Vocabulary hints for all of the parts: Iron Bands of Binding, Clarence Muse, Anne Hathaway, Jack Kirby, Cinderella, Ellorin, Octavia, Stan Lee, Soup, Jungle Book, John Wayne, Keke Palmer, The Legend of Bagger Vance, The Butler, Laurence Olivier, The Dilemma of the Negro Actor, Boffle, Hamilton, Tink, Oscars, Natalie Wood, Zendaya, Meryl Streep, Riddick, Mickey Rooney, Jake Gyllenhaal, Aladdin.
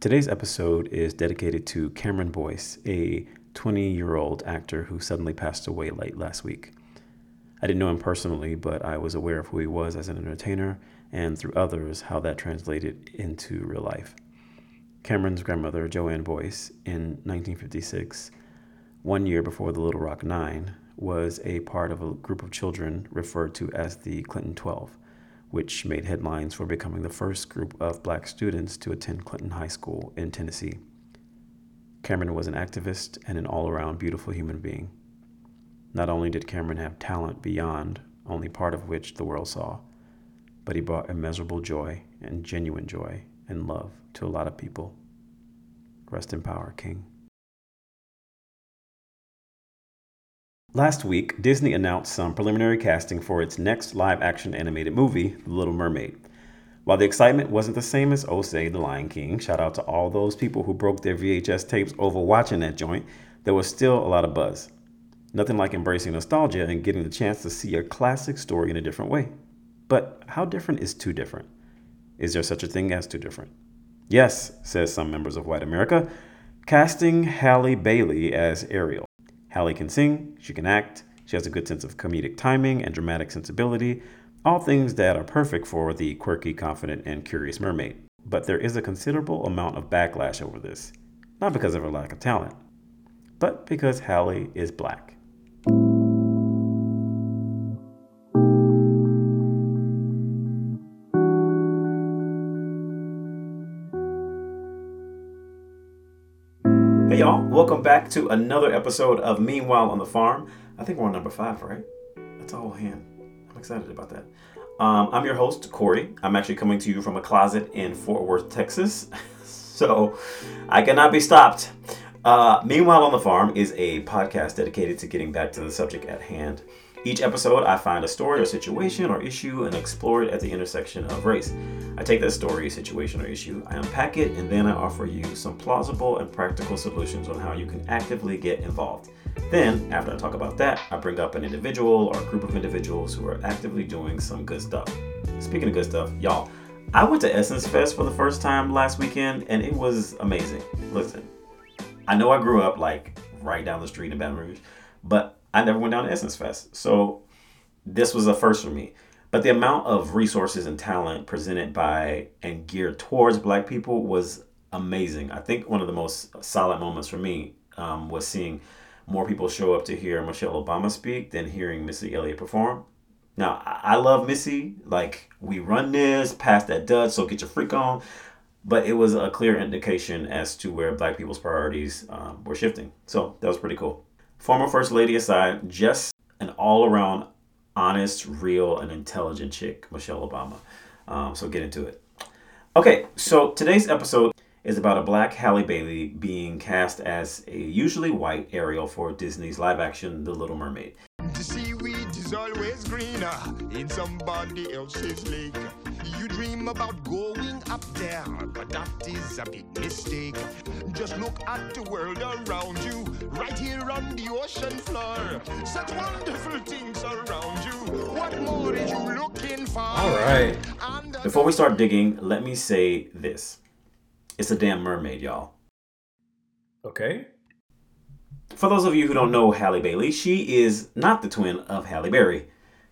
Today's episode is dedicated to Cameron Boyce, a 20-year-old actor who suddenly passed away late last week. I didn't know him personally, but I was aware of who he was as an entertainer and through others how that translated into real life. Cameron's grandmother, Joanne Boyce, in 1956, one year before the Little Rock Nine, was a part of a group of children referred to as the Clinton 12, which made headlines for becoming the first group of black students to attend Clinton High School in Tennessee. Cameron was an activist and an all-around beautiful human being. Not only did Cameron have talent beyond, only part of which the world saw, but he brought immeasurable joy and genuine joy and love to a lot of people. Rest in power, King. Last week, Disney announced some preliminary casting for its next live-action animated movie, The Little Mermaid. While the excitement wasn't the same as, oh, say, The Lion King, shout out to all those people who broke their VHS tapes over watching that joint, there was still a lot of buzz. Nothing like embracing nostalgia and getting the chance to see a classic story in a different way. But how different is too different? Is there such a thing as too different? Yes, says some members of white America, casting Halle Bailey as Ariel. Halle can sing, she can act, she has a good sense of comedic timing and dramatic sensibility, all things that are perfect for the quirky, confident, and curious mermaid. But there is a considerable amount of backlash over this, not because of her lack of talent, but because Halle is black. Hey y'all, welcome back to another episode of Meanwhile on the Farm. I think we're on number 5, right? That's all hand. I'm excited about that. I'm your host, Corey. I'm actually coming to you from a closet in Fort Worth, Texas. So I cannot be stopped. Meanwhile on the Farm is a podcast dedicated to getting back to the subject at hand. Each episode, I find a story or situation or issue and explore it at the intersection of race. I take that story, situation, or issue, I unpack it, and then I offer you some plausible and practical solutions on how you can actively get involved. Then, after I talk about that, I bring up an individual or a group of individuals who are actively doing some good stuff. Speaking of good stuff, y'all, I went to Essence Fest for the first time last weekend, and it was amazing. Listen, I know I grew up like right down the street in Baton Rouge, but I never went down to Essence Fest, so this was a first for me. But the amount of resources and talent presented by and geared towards black people was amazing. I think one of the most solid moments for me was seeing more people show up to hear Michelle Obama speak than hearing Missy Elliott perform. Now, I love Missy. Like, we run this, pass that dud, so get your freak on. But it was a clear indication as to where black people's priorities were shifting. So that was pretty cool. Former First Lady aside, just an all-around honest, real, and intelligent chick, Michelle Obama. So get into it. Okay, so today's episode is about a black Halle Bailey being cast as a usually white Ariel for Disney's live-action The Little Mermaid. The seaweed is always greener in somebody else's lake. You dream about going up there, but that is a big mistake. Just look at the world around you, right here on the ocean floor. Such wonderful things around you. What more are you looking for? All right. Before we start digging, let me say this. It's a damn mermaid, y'all. Okay. For those of you who don't know Halle Bailey, she is not the twin of Halle Berry.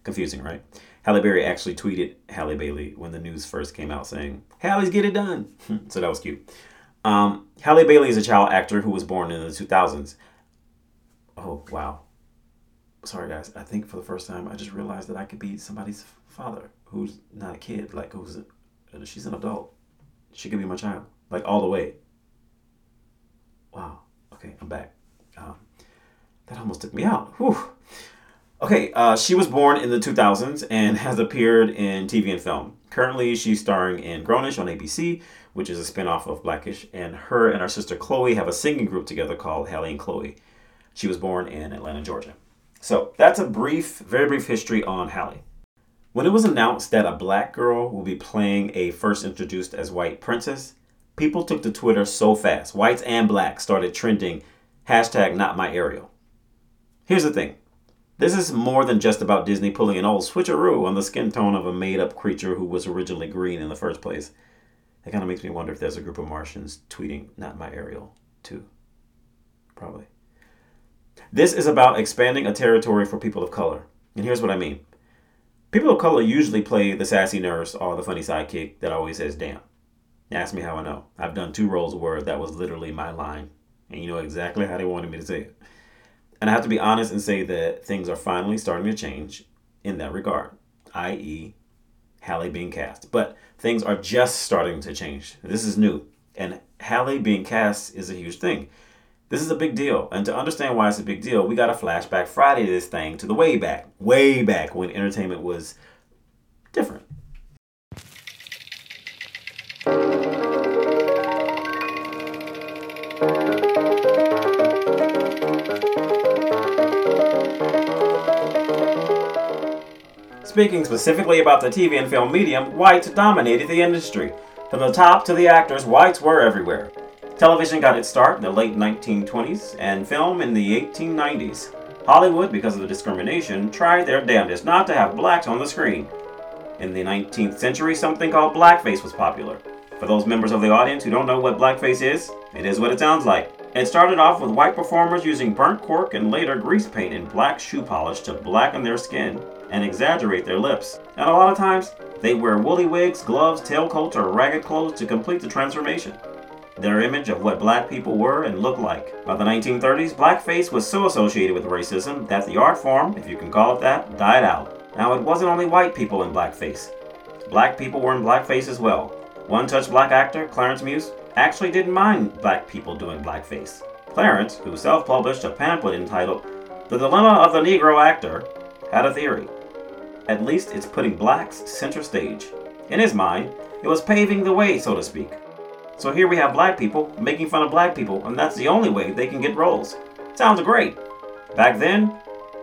Confusing, right? Halle Berry actually tweeted Halle Bailey when the news first came out saying, "Halle's get it done." So that was cute. Halle Bailey is a child actor who was born in the 2000s. Oh, wow. Sorry, guys. I think for the first time, I just realized that I could be somebody's father who's not a kid. Like, she's an adult. She could be my child. Like, all the way. Wow. Okay, I'm back. That almost took me out. Whew. Okay, she was born in the 2000s and has appeared in TV and film. Currently, she's starring in Grownish on ABC, which is a spinoff of Blackish, and her and her sister Chloe have a singing group together called Halle and Chloe. She was born in Atlanta, Georgia. So that's a brief, very brief history on Halle. When it was announced that a black girl will be playing a first introduced as white princess, people took to Twitter so fast. Whites and blacks started trending, #NotMyAriel. Here's the thing. This is more than just about Disney pulling an old switcheroo on the skin tone of a made-up creature who was originally green in the first place. It kind of makes me wonder if there's a group of Martians tweeting, "Not my Ariel," too. Probably. This is about expanding a territory for people of color. And here's what I mean. People of color usually play the sassy nurse or the funny sidekick that always says, "Damn." Ask me how I know. I've done 2 roles where that was literally my line. And you know exactly how they wanted me to say it. And I have to be honest and say that things are finally starting to change in that regard, i.e. Halle being cast. But things are just starting to change. This is new. And Halle being cast is a huge thing. This is a big deal. And to understand why it's a big deal, we got a flashback Friday this thing to the way back when entertainment was different. Speaking specifically about the TV and film medium, whites dominated the industry. From the top to the actors, whites were everywhere. Television got its start in the late 1920s, and film in the 1890s. Hollywood, because of the discrimination, tried their damnedest not to have blacks on the screen. In the 19th century, something called blackface was popular. For those members of the audience who don't know what blackface is, it is what it sounds like. It started off with white performers using burnt cork and later grease paint and black shoe polish to blacken their skin and exaggerate their lips. And a lot of times, they wear woolly wigs, gloves, tailcoats, or ragged clothes to complete the transformation. Their image of what black people were and looked like. By the 1930s, blackface was so associated with racism that the art form, if you can call it that, died out. Now, it wasn't only white people in blackface. Black people were in blackface as well. One-touch black actor, Clarence Muse, actually didn't mind black people doing blackface. Clarence, who self-published a pamphlet entitled The Dilemma of the Negro Actor, had a theory. At least it's putting blacks center stage. In his mind, it was paving the way, so to speak. So here we have black people making fun of black people, and that's the only way they can get roles. Sounds great. Back then,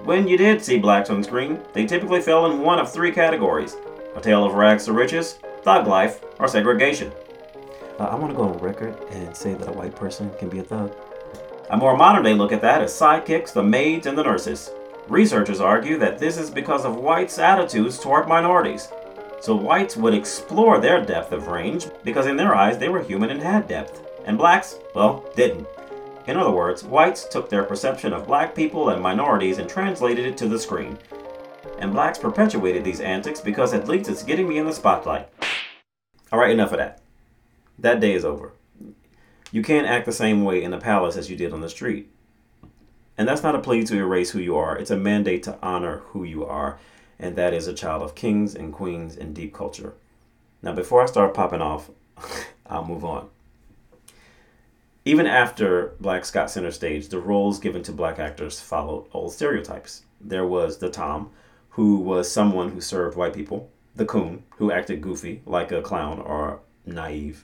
when you did see blacks on the screen, they typically fell in one of 3 categories: a tale of rags to riches, thug life, or segregation. I want to go on record and say that a white person can be a thug. A more modern-day look at that is sidekicks, the maids, and the nurses. Researchers argue that this is because of whites' attitudes toward minorities. So whites would explore their depth of range because in their eyes they were human and had depth. And blacks, well, didn't. In other words, whites took their perception of black people and minorities and translated it to the screen. And blacks perpetuated these antics because at least it's getting me in the spotlight. Alright, enough of that. That day is over. You can't act the same way in the palace as you did on the street. And that's not a plea to erase who you are. It's a mandate to honor who you are. And that is a child of kings and queens and deep culture. Now, before I start popping off, I'll move on. Even after blacks got center stage, the roles given to black actors followed old stereotypes. There was the Tom, who was someone who served white people. The Coon, who acted goofy, like a clown or naive.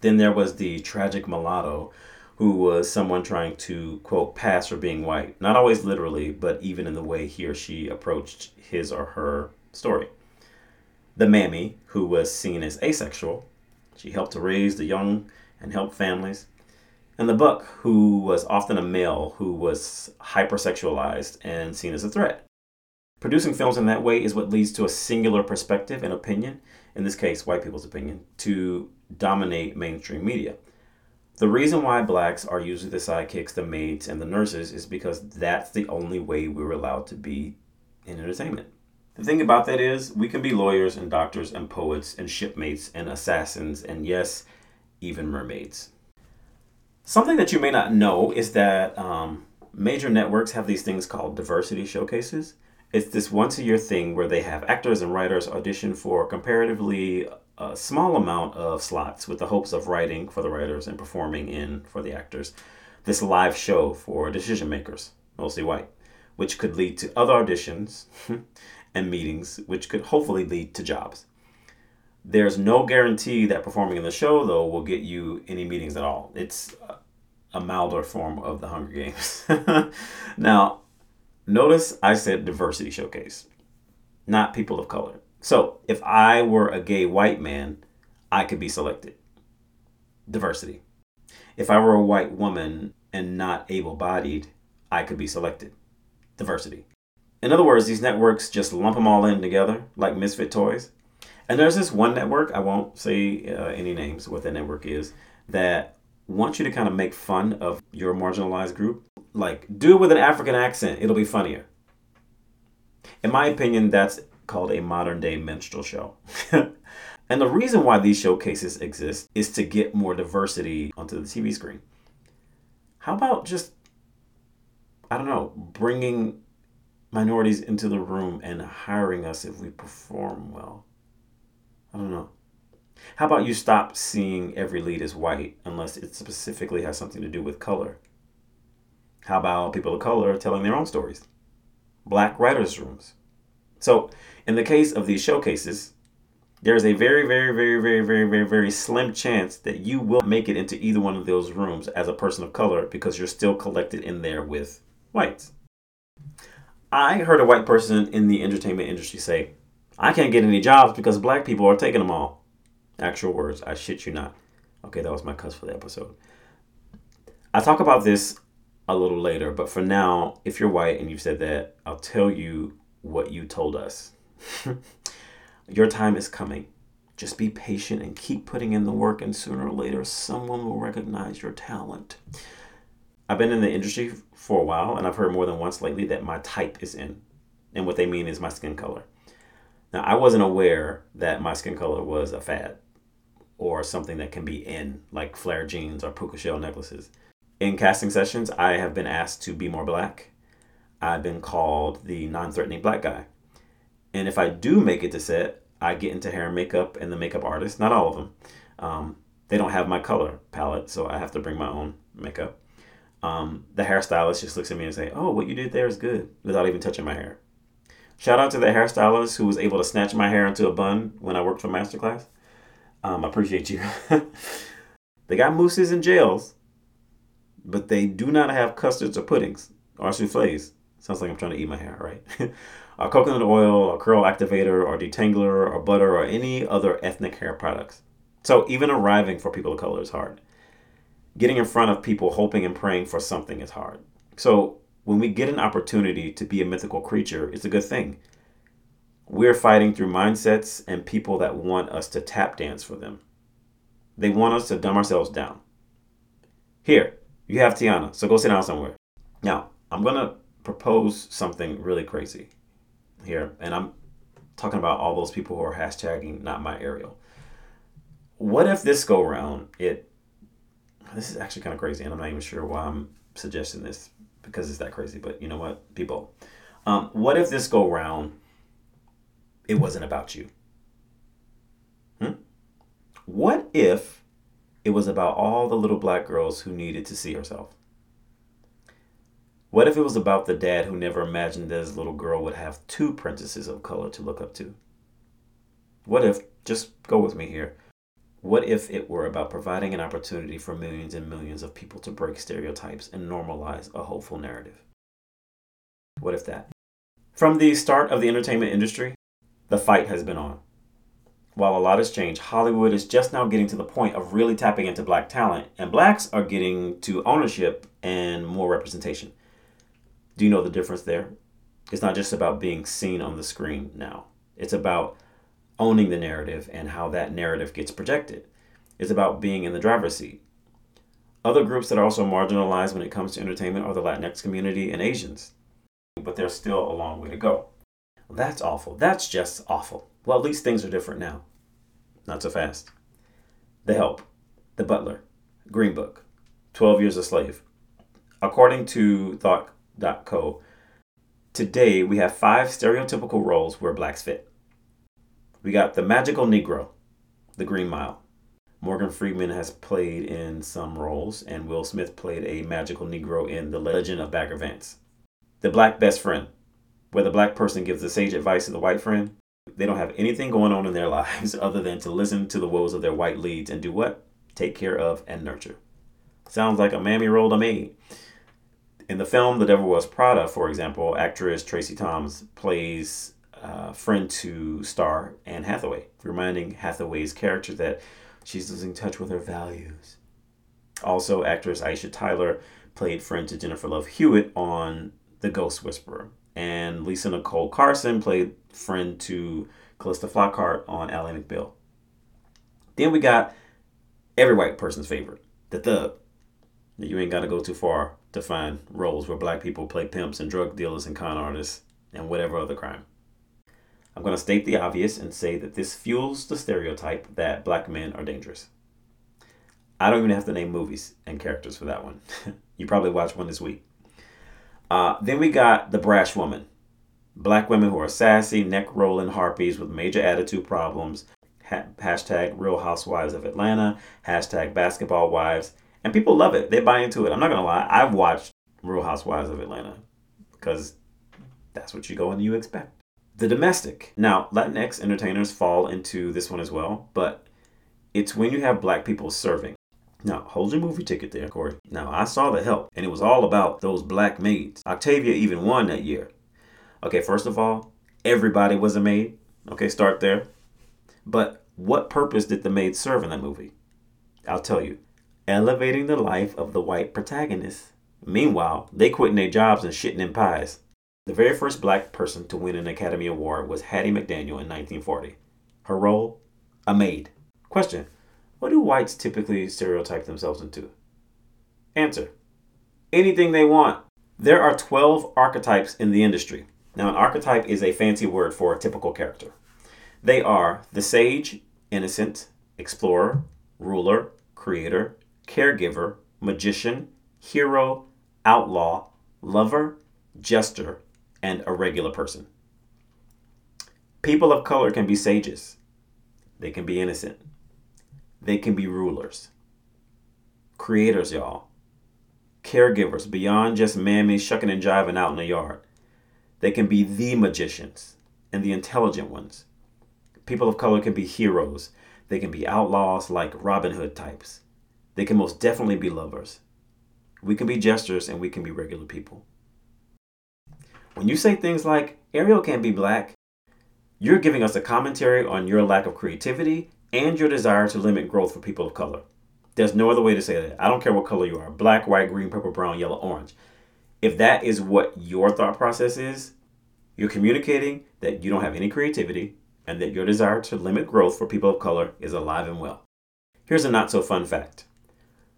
Then there was the tragic mulatto, who was someone trying to, quote, pass for being white. Not always literally, but even in the way he or she approached his or her story. The mammy, who was seen as asexual. She helped to raise the young and help families. And the buck, who was often a male who was hypersexualized and seen as a threat. Producing films in that way is what leads to a singular perspective and opinion, in this case, white people's opinion, to dominate mainstream media. The reason why blacks are usually the sidekicks, the maids, and the nurses is because that's the only way we were allowed to be in entertainment. The thing about that is we can be lawyers and doctors and poets and shipmates and assassins and, yes, even mermaids. Something that you may not know is that major networks have these things called diversity showcases. It's this once-a-year thing where they have actors and writers audition for comparatively a small amount of slots with the hopes of writing for the writers and performing in for the actors. This live show for decision makers, mostly white, which could lead to other auditions and meetings, which could hopefully lead to jobs. There's no guarantee that performing in the show, though, will get you any meetings at all. It's a milder form of the Hunger Games. Now, notice I said diversity showcase, not people of color. So, if I were a gay white man, I could be selected. Diversity. If I were a white woman and not able-bodied, I could be selected. Diversity. In other words, these networks just lump them all in together, like misfit toys. And there's this one network, I won't say any names, what that network is, that wants you to kind of make fun of your marginalized group. Like, do it with an African accent. It'll be funnier. In my opinion, that's called a modern day minstrel show. And the reason why these showcases exist is to get more diversity onto the TV screen. How about just, I don't know, bringing minorities into the room and hiring us if we perform well? I don't know. How about you stop seeing every lead as white unless it specifically has something to do with color? How about people of color telling their own stories? Black writers' rooms. So in the case of these showcases, there's a very, very, very, very, very, very, very slim chance that you will make it into either one of those rooms as a person of color because you're still collected in there with whites. I heard a white person in the entertainment industry say, I can't get any jobs because black people are taking them all. Actual words, I shit you not. Okay, that was my cuss for the episode. I talk about this a little later, but for now, if you're white and you've said that, I'll tell you what you told us. Your time is coming. Just be patient and keep putting in the work, and sooner or later, someone will recognize your talent. I've been in the industry for a while, and I've heard more than once lately that my type is in, and what they mean is my skin color. Now, I wasn't aware that my skin color was a fad or something that can be in, like flare jeans or puka shell necklaces. In casting sessions, I have been asked to be more black. I've been called the non-threatening black guy. And if I do make it to set, I get into hair and makeup and the makeup artist, not all of them. They don't have my color palette, so I have to bring my own makeup. The hairstylist just looks at me and say, oh, what you did there is good, without even touching my hair. Shout out to the hairstylist who was able to snatch my hair into a bun when I worked for Masterclass. I appreciate you. They got mousses and gels, but they do not have custards or puddings or soufflés. Sounds like I'm trying to eat my hair, right? Or coconut oil, or curl activator, or detangler, or butter, or any other ethnic hair products. So even arriving for people of color is hard. Getting in front of people hoping and praying for something is hard. So when we get an opportunity to be a mythical creature, it's a good thing. We're fighting through mindsets and people that want us to tap dance for them. They want us to dumb ourselves down. Here, you have Tiana, so go sit down somewhere. Now, I'm going to propose something really crazy here, and I'm talking about all those people who are hashtagging not my Ariel. What if this go around, this is actually kind of crazy, and I'm not even sure why I'm suggesting this because it's that crazy, but you know what, people, what if this go around it wasn't about you? What if it was about all the little black girls who needed to see herself? What if it was about the dad who never imagined that his little girl would have two princesses of color to look up to? What if, just go with me here, what if it were about providing an opportunity for millions and millions of people to break stereotypes and normalize a hopeful narrative? What if that? From the start of the entertainment industry, the fight has been on. While a lot has changed, Hollywood is just now getting to the point of really tapping into black talent, and blacks are getting to ownership and more representation. Do you know the difference there? It's not just about being seen on the screen now. It's about owning the narrative and how that narrative gets projected. It's about being in the driver's seat. Other groups that are also marginalized when it comes to entertainment are the Latinx community and Asians. But there's still a long way to go. That's awful. That's just awful. Well, at least things are different now. Not so fast. The Help, The Butler, Green Book, 12 Years a Slave. According to Thought.co. Today we have 5 stereotypical roles where blacks fit. We got the magical Negro, The Green Mile. Morgan Freeman has played in some roles, and Will Smith played a magical Negro in The Legend of Bagger Vance. The black best friend, where the black person gives the sage advice to the white friend. They don't have anything going on in their lives other than to listen to the woes of their white leads and do what? Take care of and nurture. Sounds like a mammy role to me. In the film The Devil Wears Prada, for example, actress Tracy Toms plays friend to star Anne Hathaway, reminding Hathaway's character that she's losing touch with her values. Also, actress Aisha Tyler played friend to Jennifer Love Hewitt on The Ghost Whisperer, and Lisa Nicole Carson played friend to Calista Flockhart on Ally McBeal. Then we got every white person's favorite, the thug. You ain't got to go too far to find roles where black people play pimps and drug dealers and con artists and whatever other crime. I'm going to state the obvious and say that this fuels the stereotype that black men are dangerous. I don't even have to name movies and characters for that one. You probably watched one this week. Then we got the brash woman. Black women who are sassy, neck-rolling harpies with major attitude problems. Hashtag Real Housewives of Atlanta. Hashtag Basketball Wives. And people love it. They buy into it. I'm not going to lie. I've watched Real Housewives of Atlanta because that's what you go and you expect. The domestic. Now, Latinx entertainers fall into this one as well, but it's when you have black people serving. Now, hold your movie ticket there, Corey. Now, I saw The Help, and it was all about those black maids. Octavia even won that year. Okay, first of all, everybody was a maid. Okay, start there. But what purpose did the maid serve in that movie? I'll tell you. Elevating the life of the white protagonist. Meanwhile, they quitting their jobs and shitting in pies. The very first black person to win an Academy Award was Hattie McDaniel in 1940. Her role? A maid. Question. What do whites typically stereotype themselves into? Answer. Anything they want. There are 12 archetypes in the industry. Now, an archetype is a fancy word for a typical character. They are the sage, innocent, explorer, ruler, creator, caregiver, magician, hero, outlaw, lover, jester, and a regular person. People of color can be sages. They can be innocent. They can be rulers, creators, y'all, caregivers beyond just mammy shucking and jiving out in the yard. They can be the magicians and the intelligent ones. People of color can be heroes. They can be outlaws like Robin Hood types. They can most definitely be lovers. We can be jesters and we can be regular people. When you say things like, Ariel can't be black, you're giving us a commentary on your lack of creativity and your desire to limit growth for people of color. There's no other way to say that. I don't care what color you are. Black, white, green, purple, brown, yellow, orange. If that is what your thought process is, you're communicating that you don't have any creativity and that your desire to limit growth for people of color is alive and well. Here's a not so fun fact.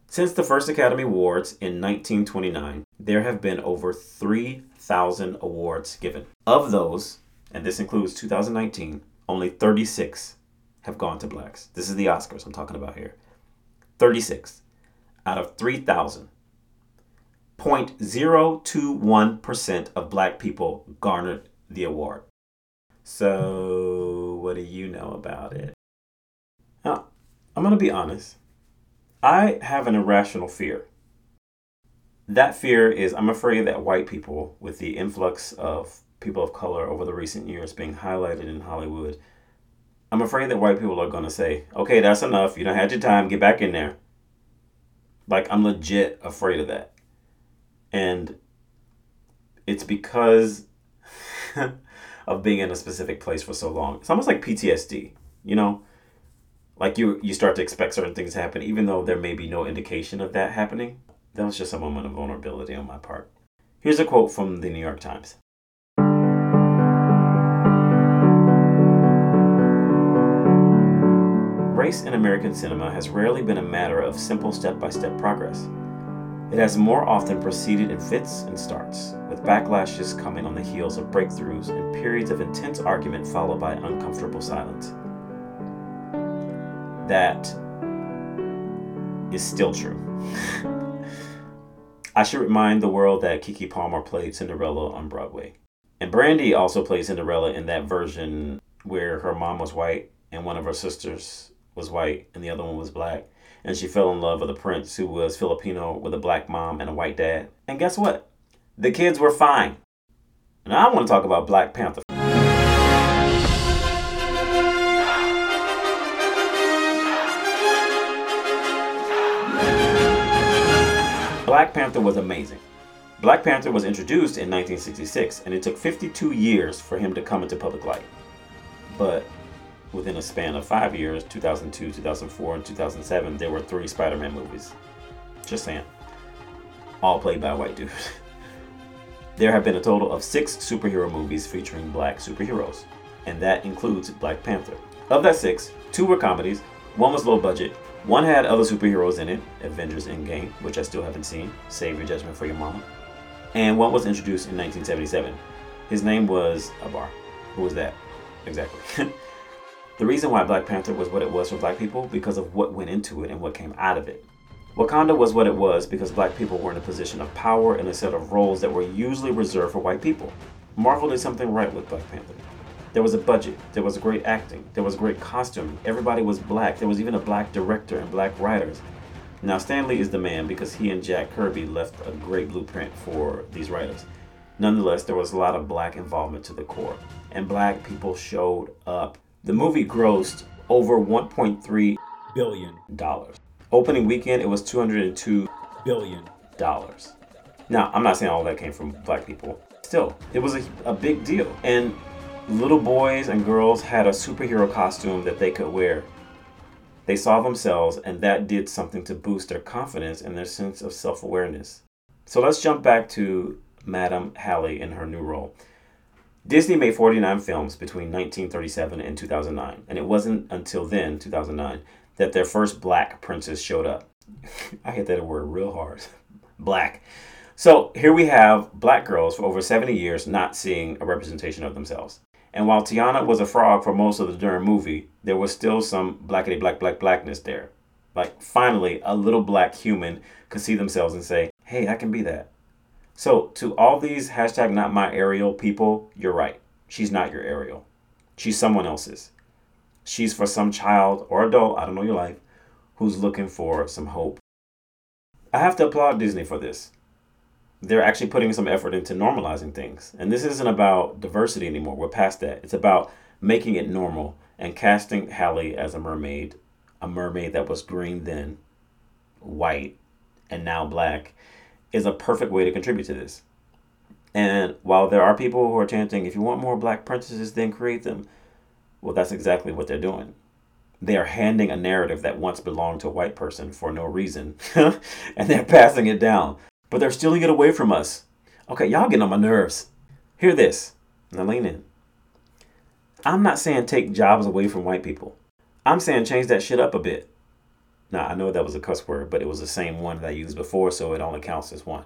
Since the first Academy Awards in 1929, there have been over 3,000 awards given. Of those, and this includes 2019, only 36 have gone to blacks. This is the Oscars I'm talking about here. 36 out of 3,000. 0.021% of black people garnered the award. So, what do you know about it? Now, I'm going to be honest. I have an irrational fear. That fear is I'm afraid that white people, with the influx of people of color over the recent years being highlighted in Hollywood, I'm afraid that white people are going to say, okay, that's enough. You done had your time. Get back in there. Like, I'm legit afraid of that. And it's because of being in a specific place for so long. It's almost like PTSD, you know? Like, you start to expect certain things to happen, even though there may be no indication of that happening. That was just a moment of vulnerability on my part. Here's a quote from the New York Times. Race in American cinema has rarely been a matter of simple step-by-step progress. It has more often proceeded in fits and starts, with backlashes coming on the heels of breakthroughs and periods of intense argument followed by uncomfortable silence. That is still true. I should remind the world that Keke Palmer played Cinderella on Broadway. And Brandy also played Cinderella in that version where her mom was white and one of her sisters was white and the other one was black, and she fell in love with a prince who was Filipino with a black mom and a white dad. And guess what? The kids were fine. And I want to talk about Black Panther. Black Panther was amazing. Black Panther was introduced in 1966, and it took 52 years for him to come into public light. But within a span of 5 years, 2002, 2004, and 2007, there were 3 Spider-Man movies. Just saying. All played by white dudes. There have been a total of 6 superhero movies featuring black superheroes. and that includes Black Panther. Of that six, two were comedies, one was low budget, one had other superheroes in it, Avengers Endgame, which I still haven't seen, save your judgment for your mama, and one was introduced in 1977. His name was Abar. Who was that? Exactly. The reason why Black Panther was what it was for black people because of what went into it and what came out of it. Wakanda was what it was because black people were in a position of power and a set of roles that were usually reserved for white people. Marvel did something right with Black Panther. There was a budget, there was great acting, there was great costuming, everybody was black, there was even a black director and black writers. Now Stan Lee is the man because he and Jack Kirby left a great blueprint for these writers. Nonetheless, there was a lot of black involvement to the core, and black people showed up. The movie grossed over $1.3 billion. Opening weekend, it was $202 billion. Now, I'm not saying all that came from black people. Still, it was a big deal. And little boys and girls had a superhero costume that they could wear. They saw themselves, and that did something to boost their confidence and their sense of self-awareness. So let's jump back to Madame Halle in her new role. Disney made 49 films between 1937 and 2009, and it wasn't until then, 2009, that their first black princess showed up. I hate that word real hard. Black. So here we have black girls for over 70 years not seeing a representation of themselves. And while Tiana was a frog for most of the darn movie, there was still some blackness there. Like, finally, a little black human could see themselves and say, hey, I can be that. So, to all these #NotMyAriel people, you're right. She's not your Ariel. She's someone else's. She's for some child or adult, I don't know your life, who's looking for some hope. I have to applaud Disney for this. They're actually putting some effort into normalizing things. And this isn't about diversity anymore. We're past that. It's about making it normal and casting Halle as a mermaid that was green then, white, and now black, is a perfect way to contribute to this. And while there are people who are chanting, if you want more black princesses, then create them. Well, that's exactly what they're doing. They are handing a narrative that once belonged to a white person for no reason, and they're passing it down. But they're stealing it away from us. Okay, y'all getting on my nerves. Hear this. Now lean in. I'm not saying take jobs away from white people. I'm saying change that shit up a bit. Now, I know that was a cuss word, but it was the same one that I used before, so it only counts as one.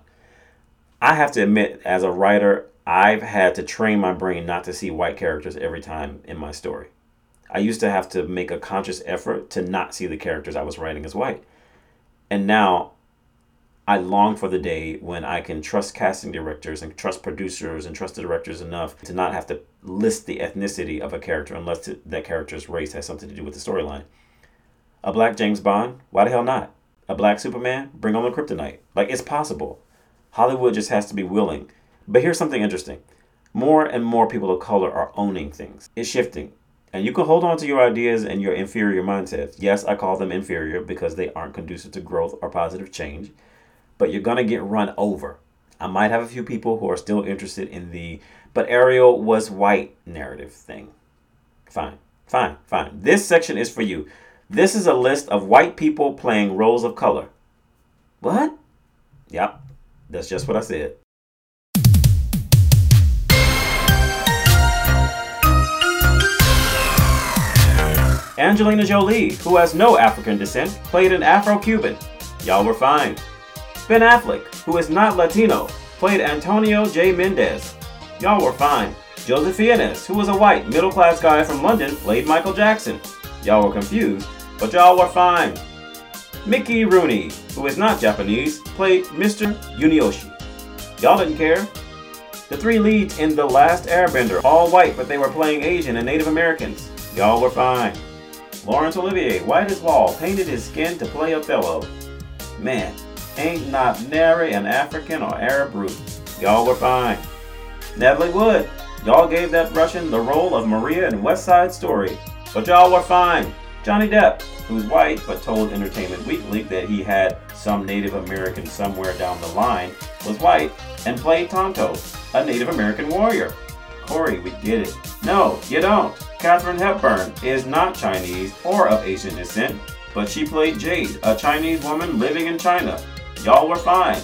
I have to admit, as a writer, I've had to train my brain not to see white characters every time in my story. I used to have to make a conscious effort to not see the characters I was writing as white. And now, I long for the day when I can trust casting directors and trust producers and trust the directors enough to not have to list the ethnicity of a character unless that character's race has something to do with the storyline. A black James Bond? Why the hell not? A black Superman? Bring on the kryptonite. Like, it's possible. Hollywood just has to be willing. But here's something interesting. More and more people of color are owning things. It's shifting. And you can hold on to your ideas and your inferior mindsets. Yes, I call them inferior because they aren't conducive to growth or positive change. But you're going to get run over. I might have a few people who are still interested in the, but Ariel was white narrative thing. Fine. This section is for you. This is a list of white people playing roles of color. What? Yep, that's just what I said. Angelina Jolie, who has no African descent, played an Afro-Cuban. Y'all were fine. Ben Affleck, who is not Latino, played Antonio J. Mendez. Y'all were fine. Joseph Fiennes, who was a white, middle-class guy from London, played Michael Jackson. Y'all were confused, but y'all were fine. Mickey Rooney, who is not Japanese, played Mr. Yunioshi. Y'all didn't care. The three leads in The Last Airbender, all white, but they were playing Asian and Native Americans. Y'all were fine. Laurence Olivier, white as wall, painted his skin to play Othello. Man, ain't not nary an African or Arab brute. Y'all were fine. Natalie Wood, y'all gave that Russian the role of Maria in West Side Story. But y'all were fine. Johnny Depp, who's white but told Entertainment Weekly that he had some Native American somewhere down the line, was white and played Tonto, a Native American warrior. Corey, we get it. No, you don't. Katharine Hepburn is not Chinese or of Asian descent, but she played Jade, a Chinese woman living in China. Y'all were fine.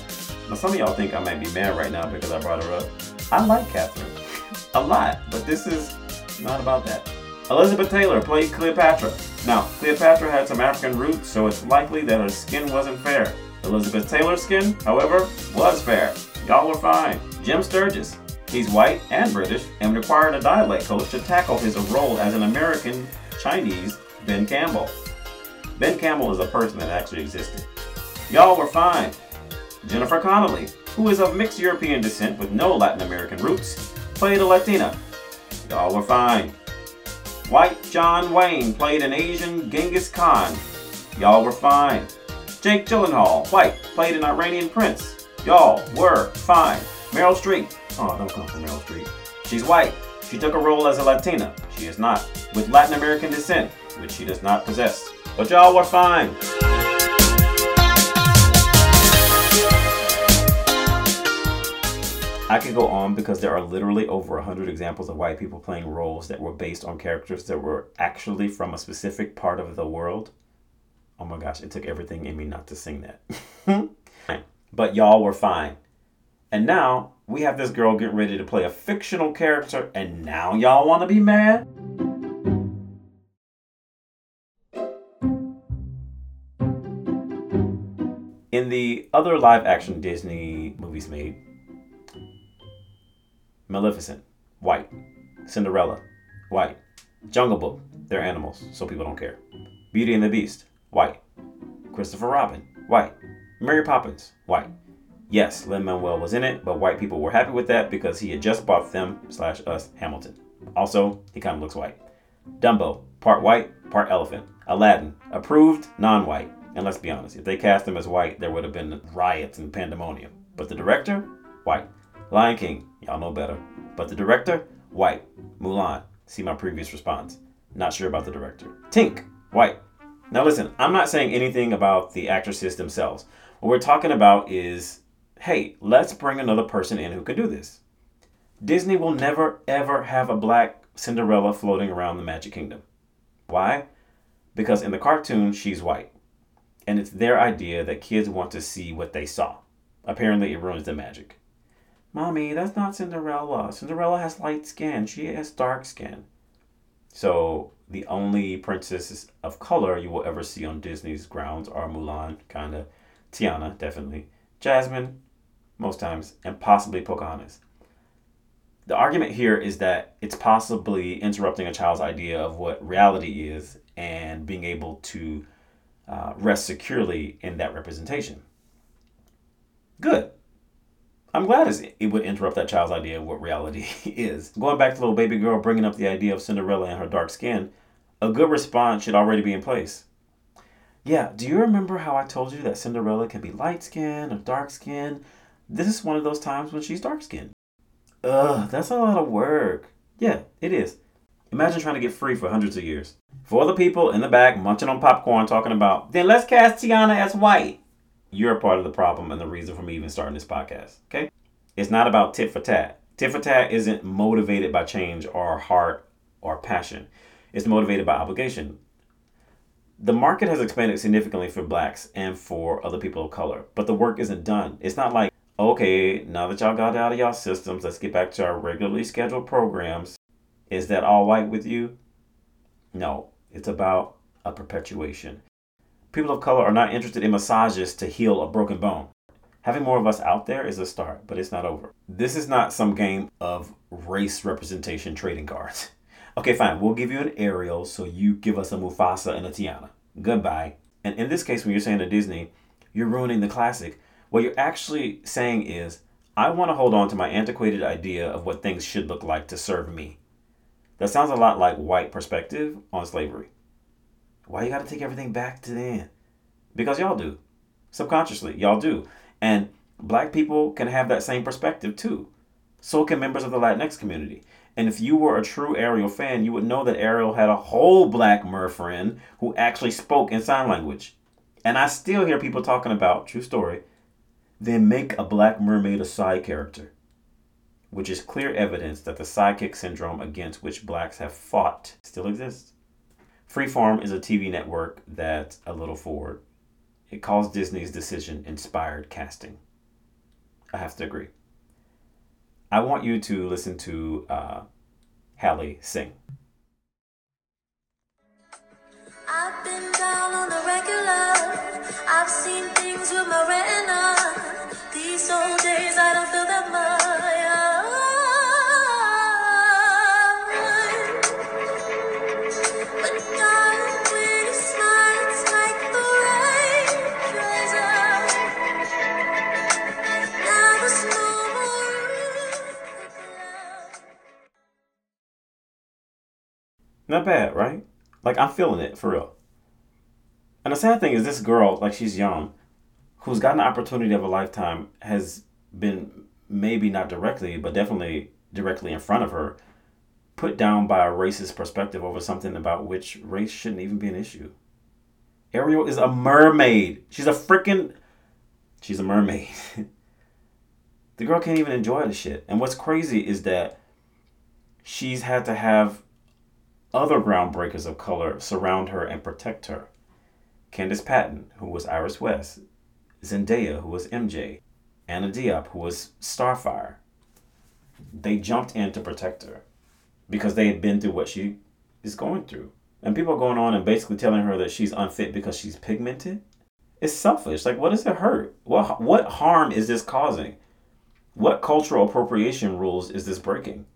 Now some of y'all think I might be mad right now because I brought her up. I like Katharine a lot, but this is It's not about that. Elizabeth Taylor played Cleopatra. Now, Cleopatra had some African roots, so it's likely that her skin wasn't fair. Elizabeth Taylor's skin, however, was fair. Y'all were fine. Jim Sturgess. He's white and British and required a dialect coach to tackle his role as an American Chinese, Ben Campbell. Ben Campbell is a person that actually existed. Y'all were fine. Jennifer Connelly, who is of mixed European descent with no Latin American roots, played a Latina. Y'all were fine. White John Wayne played an Asian Genghis Khan. Y'all were fine. Jake Gyllenhaal, white, played an Iranian prince. Y'all were fine. Meryl Streep. Oh, don't come for Meryl Streep. She's white. She took a role as a Latina. She is not. With Latin American descent, which she does not possess. But y'all were fine. I could go on because there are literally over 100 examples of white people playing roles that were based on characters that were actually from a specific part of the world. Oh my gosh, it took everything in me not to sing that. But y'all were fine. And now we have this girl getting ready to play a fictional character, and now y'all want to be mad? In the other live-action Disney movies made, Maleficent, white. Cinderella, white. Jungle Book, they're animals, so people don't care. Beauty and the Beast, white. Christopher Robin, white. Mary Poppins, white. Yes, Lin-Manuel was in it, but white people were happy with that because he had just bought them/us Hamilton. Also, he kind of looks white. Dumbo, part white, part elephant. Aladdin, approved, non-white. And let's be honest, if they cast him as white, there would have been riots and pandemonium. But the director, white. Lion King, y'all know better. But the director, white. Mulan, see my previous response. Not sure about the director. Tink, white. Now listen, I'm not saying anything about the actresses themselves. What we're talking about is, hey, let's bring another person in who can do this. Disney will never, ever have a black Cinderella floating around the Magic Kingdom. Why? Because in the cartoon, she's white. And it's their idea that kids want to see what they saw. Apparently, it ruins the magic. Mommy, that's not Cinderella. Cinderella has light skin. She has dark skin. So the only princesses of color you will ever see on Disney's grounds are Mulan, kind of, Tiana, definitely, Jasmine, most times, and possibly Pocahontas. The argument here is that it's possibly interrupting a child's idea of what reality is and being able to rest securely in that representation. Good. I'm glad it would interrupt that child's idea of what reality is. Going back to little baby girl bringing up the idea of Cinderella and her dark skin, a good response should already be in place. Yeah, do you remember how I told you that Cinderella can be light-skinned or dark-skinned? This is one of those times when she's dark-skinned. Ugh, that's a lot of work. Yeah, it is. Imagine trying to get free for hundreds of years. For the people in the back munching on popcorn talking about, then let's cast Tiana as white. You're a part of the problem and the reason for me even starting this podcast, okay? It's not about tit for tat. Tit for tat isn't motivated by change or heart or passion. It's motivated by obligation. The market has expanded significantly for blacks and for other people of color, but the work isn't done. It's not like, okay, now that y'all got out of y'all systems, let's get back to our regularly scheduled programs. Is that all white with you? No, it's about a perpetuation. People of color are not interested in massages to heal a broken bone. Having more of us out there is a start, but it's not over. This is not some game of race representation trading cards. Okay, fine, we'll give you an Ariel, so you give us a Mufasa and a Tiana. Goodbye. And in this case, when you're saying to Disney, you're ruining the classic. What you're actually saying is, I want to hold on to my antiquated idea of what things should look like to serve me. That sounds a lot like white perspective on slavery. Why you gotta take everything back to then? Because y'all do. Subconsciously, y'all do. And black people can have that same perspective too. So can members of the Latinx community. And if you were a true Ariel fan, you would know that Ariel had a whole black merfriend who actually spoke in sign language. And I still hear people talking about, true story, then make a black mermaid a side character, which is clear evidence that the sidekick syndrome against which blacks have fought still exists. Freeform is a TV network that's a little forward. It calls Disney's decision inspired casting. I have to agree. I want you to listen to Halle sing. I've been down on the regular. I've seen things with my retina. These old days I don't feel that much. Not bad, right? Like, I'm feeling it, for real. And the sad thing is this girl, like, she's young, who's gotten an opportunity of a lifetime, has been, maybe not directly, but definitely directly in front of her, put down by a racist perspective over something about which race shouldn't even be an issue. Ariel is a mermaid. She's a mermaid. The girl can't even enjoy the shit. And what's crazy is that she's had to have other groundbreakers of color surround her and protect her. Candace Patton, who was Iris West. Zendaya, who was MJ. Anna Diop, who was Starfire. They jumped in to protect her because they had been through what she is going through. And people are going on and basically telling her that she's unfit because she's pigmented. It's selfish. Like, what does it hurt? What harm is this causing? What cultural appropriation rules is this breaking?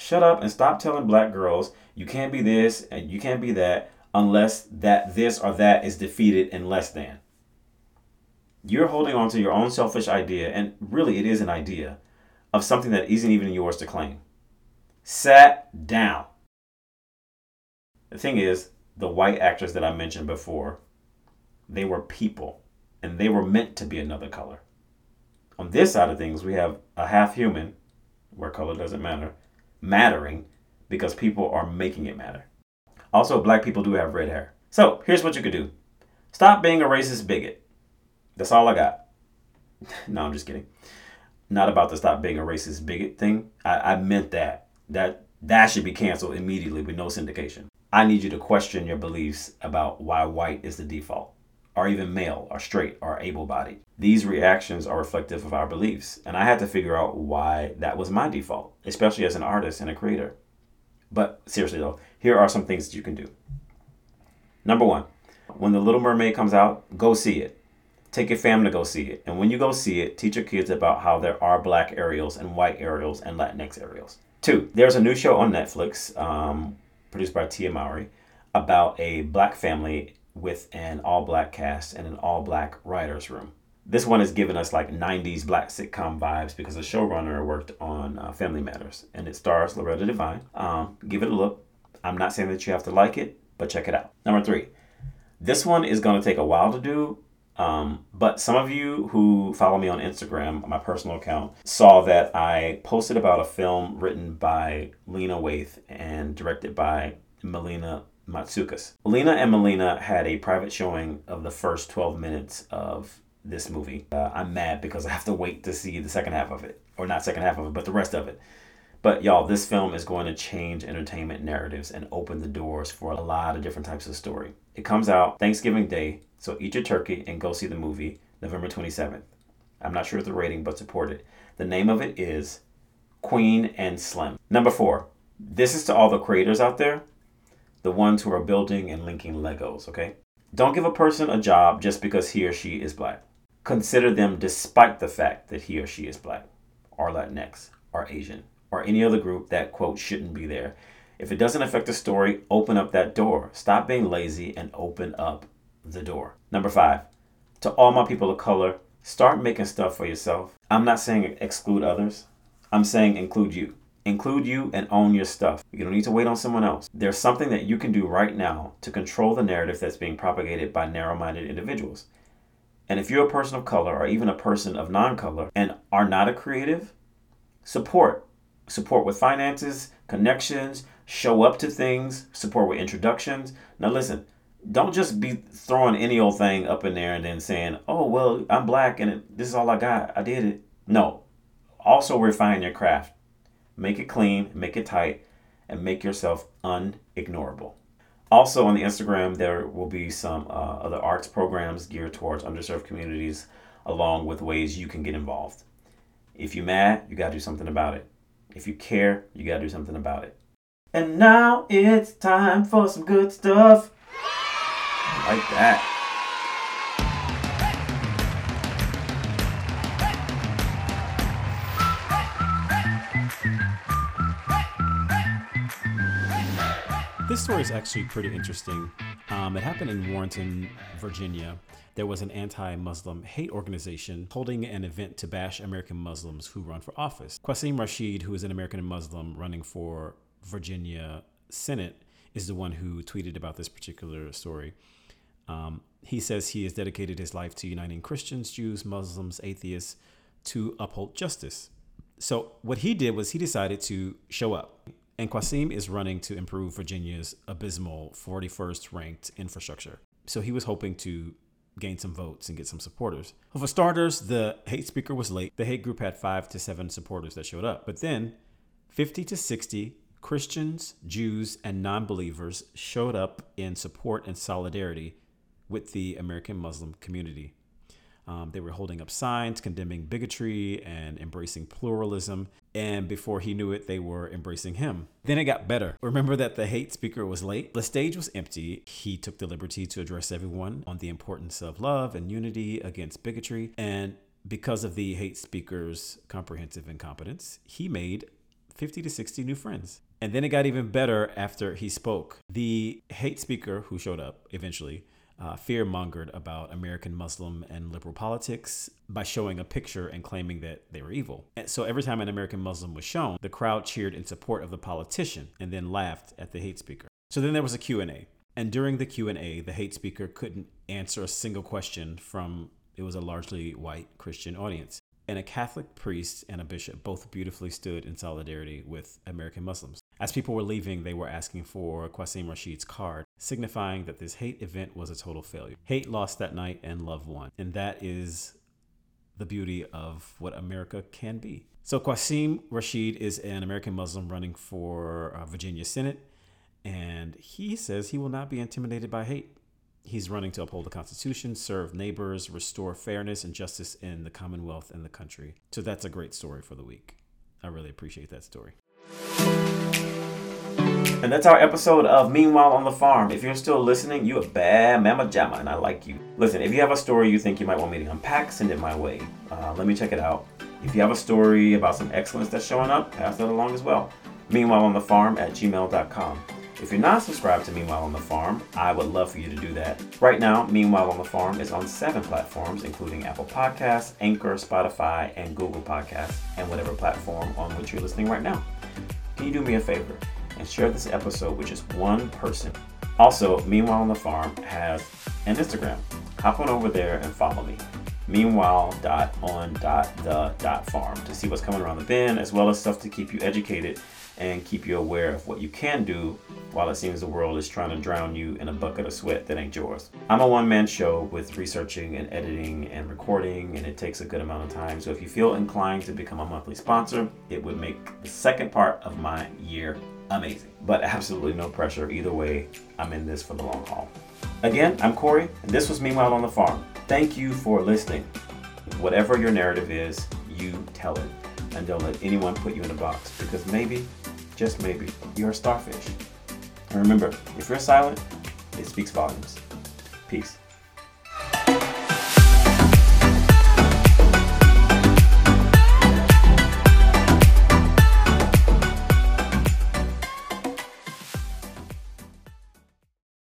Shut up and stop telling black girls you can't be this and you can't be that unless that this or that is defeated and less than. You're holding on to your own selfish idea, and really it is an idea, of something that isn't even yours to claim. Sat down. The thing is, the white actors that I mentioned before, they were people and they were meant to be another color. On this side of things, we have a half human, where color doesn't matter, mattering because people are making it matter. Also, black people do have red hair. So here's what you could do. Stop being a racist bigot. That's all I got. No, I'm just kidding. Not about the stop being a racist bigot thing. I meant that should be canceled immediately with no syndication. I need you to question your beliefs about why white is the default, or even male or straight or able-bodied. These reactions are reflective of our beliefs, and I had to figure out why that was my default, especially as an artist and a creator. But seriously though, here are some things that you can do. Number one, when The Little Mermaid comes out, go see it. Take your family to go see it. And when you go see it, teach your kids about how there are black Ariels and white Ariels and Latinx Ariels. Two, there's a new show on Netflix, produced by Tia Mowry, about a black family with an all-black cast and an all-black writer's room. This one has given us like 90s black sitcom vibes because the showrunner worked on Family Matters, and it stars Loretta Devine. Give it a look. I'm not saying that you have to like it, but check it out. Number three, this one is going to take a while to do, but some of you who follow me on Instagram, my personal account, saw that I posted about a film written by Lena Waithe and directed by Melina Matsoukas. Lena and Melina had a private showing of the first 12 minutes of this movie. I'm mad because I have to wait to see the second half of it. Or not second half of it, but the rest of it. But y'all, this film is going to change entertainment narratives and open the doors for a lot of different types of story. It comes out Thanksgiving Day, so eat your turkey and go see the movie November 27th. I'm not sure of the rating, but support it. The name of it is Queen and Slim. Number four, this is to all the creators out there, the ones who are building and linking Legos, okay? Don't give a person a job just because he or she is black. Consider them despite the fact that he or she is black, or Latinx, or Asian, or any other group that, quote, shouldn't be there. If it doesn't affect the story, open up that door. Stop being lazy and open up the door. Number five, to all my people of color, start making stuff for yourself. I'm not saying exclude others. I'm saying include you. Include you and own your stuff. You don't need to wait on someone else. There's something that you can do right now to control the narrative that's being propagated by narrow-minded individuals. And if you're a person of color or even a person of non-color and are not a creative, support. Support with finances, connections, show up to things, support with introductions. Now listen, don't just be throwing any old thing up in there and then saying, oh, well, I'm black and this is all I got. I did it. No. Also refine your craft. Make it clean, make it tight, and make yourself unignorable. Also on the Instagram, there will be some other arts programs geared towards underserved communities, along with ways you can get involved. If you're mad, you got to do something about it. If you care, you gotta do something about it. And now it's time for some good stuff. I like that. This story is actually pretty interesting. It happened in Warrenton, Virginia. There was an anti-Muslim hate organization holding an event to bash American Muslims who run for office. Qasim Rashid, who is an American Muslim running for Virginia Senate, is the one who tweeted about this particular story. He says he has dedicated his life to uniting Christians, Jews, Muslims, atheists to uphold justice. So what he did was he decided to show up. And Qasim is running to improve Virginia's abysmal 41st ranked infrastructure. So he was hoping to gain some votes and get some supporters. Well, for starters, the hate speaker was late. The hate group had 5 to 7 supporters that showed up. But then 50 to 60 Christians, Jews, and non-believers showed up in support and solidarity with the American Muslim community. They were holding up signs condemning bigotry and embracing pluralism. And before he knew it, they were embracing him. Then it got better. Remember that the hate speaker was late. The stage was empty. He took the liberty to address everyone on the importance of love and unity against bigotry. And because of the hate speaker's comprehensive incompetence, he made 50 to 60 new friends. And then it got even better after he spoke. The hate speaker who showed up eventually fear-mongered about American Muslim and liberal politics by showing a picture and claiming that they were evil. And so every time an American Muslim was shown, the crowd cheered in support of the politician and then laughed at the hate speaker. So then there was a Q&A. And during the Q&A, the hate speaker couldn't answer a single question from, it was a largely white Christian audience. And a Catholic priest and a bishop both beautifully stood in solidarity with American Muslims. As people were leaving, they were asking for Qasim Rashid's card, signifying that this hate event was a total failure. Hate lost that night and love won. And that is the beauty of what America can be. So Qasim Rashid is an American Muslim running for Virginia Senate, and he says he will not be intimidated by hate. He's running to uphold the Constitution, serve neighbors, restore fairness and justice in the Commonwealth and the country. So that's a great story for the week. I really appreciate that story. And that's our episode of Meanwhile on the Farm. If you're still listening, you a bad mama jamma, and I like you. Listen, if you have a story you think you might want me to unpack, send it my way. Let me check it out. If you have a story about some excellence that's showing up, pass that along as well. meanwhileonthefarm@gmail.com. If you're not subscribed to Meanwhile on the Farm, I would love for you to do that. Right now, Meanwhile on the Farm is on 7 platforms, including Apple Podcasts, Anchor, Spotify, and Google Podcasts, and whatever platform on which you're listening right now. Can you do me a favor and share this episode with just one person? Also, Meanwhile on the Farm has an Instagram. Hop on over there and follow me. Meanwhile.on.the.farm to see what's coming around the bend, as well as stuff to keep you educated and keep you aware of what you can do while it seems the world is trying to drown you in a bucket of sweat that ain't yours. I'm a one-man show with researching and editing and recording, and it takes a good amount of time. So if you feel inclined to become a monthly sponsor, it would make the second part of my year amazing. But absolutely no pressure. Either way, I'm in this for the long haul. Again, I'm Corey, and this was Meanwhile on the Farm. Thank you for listening. Whatever your narrative is, you tell it. And don't let anyone put you in a box, because maybe, just maybe, you're a starfish. And remember, if you're silent, it speaks volumes. Peace.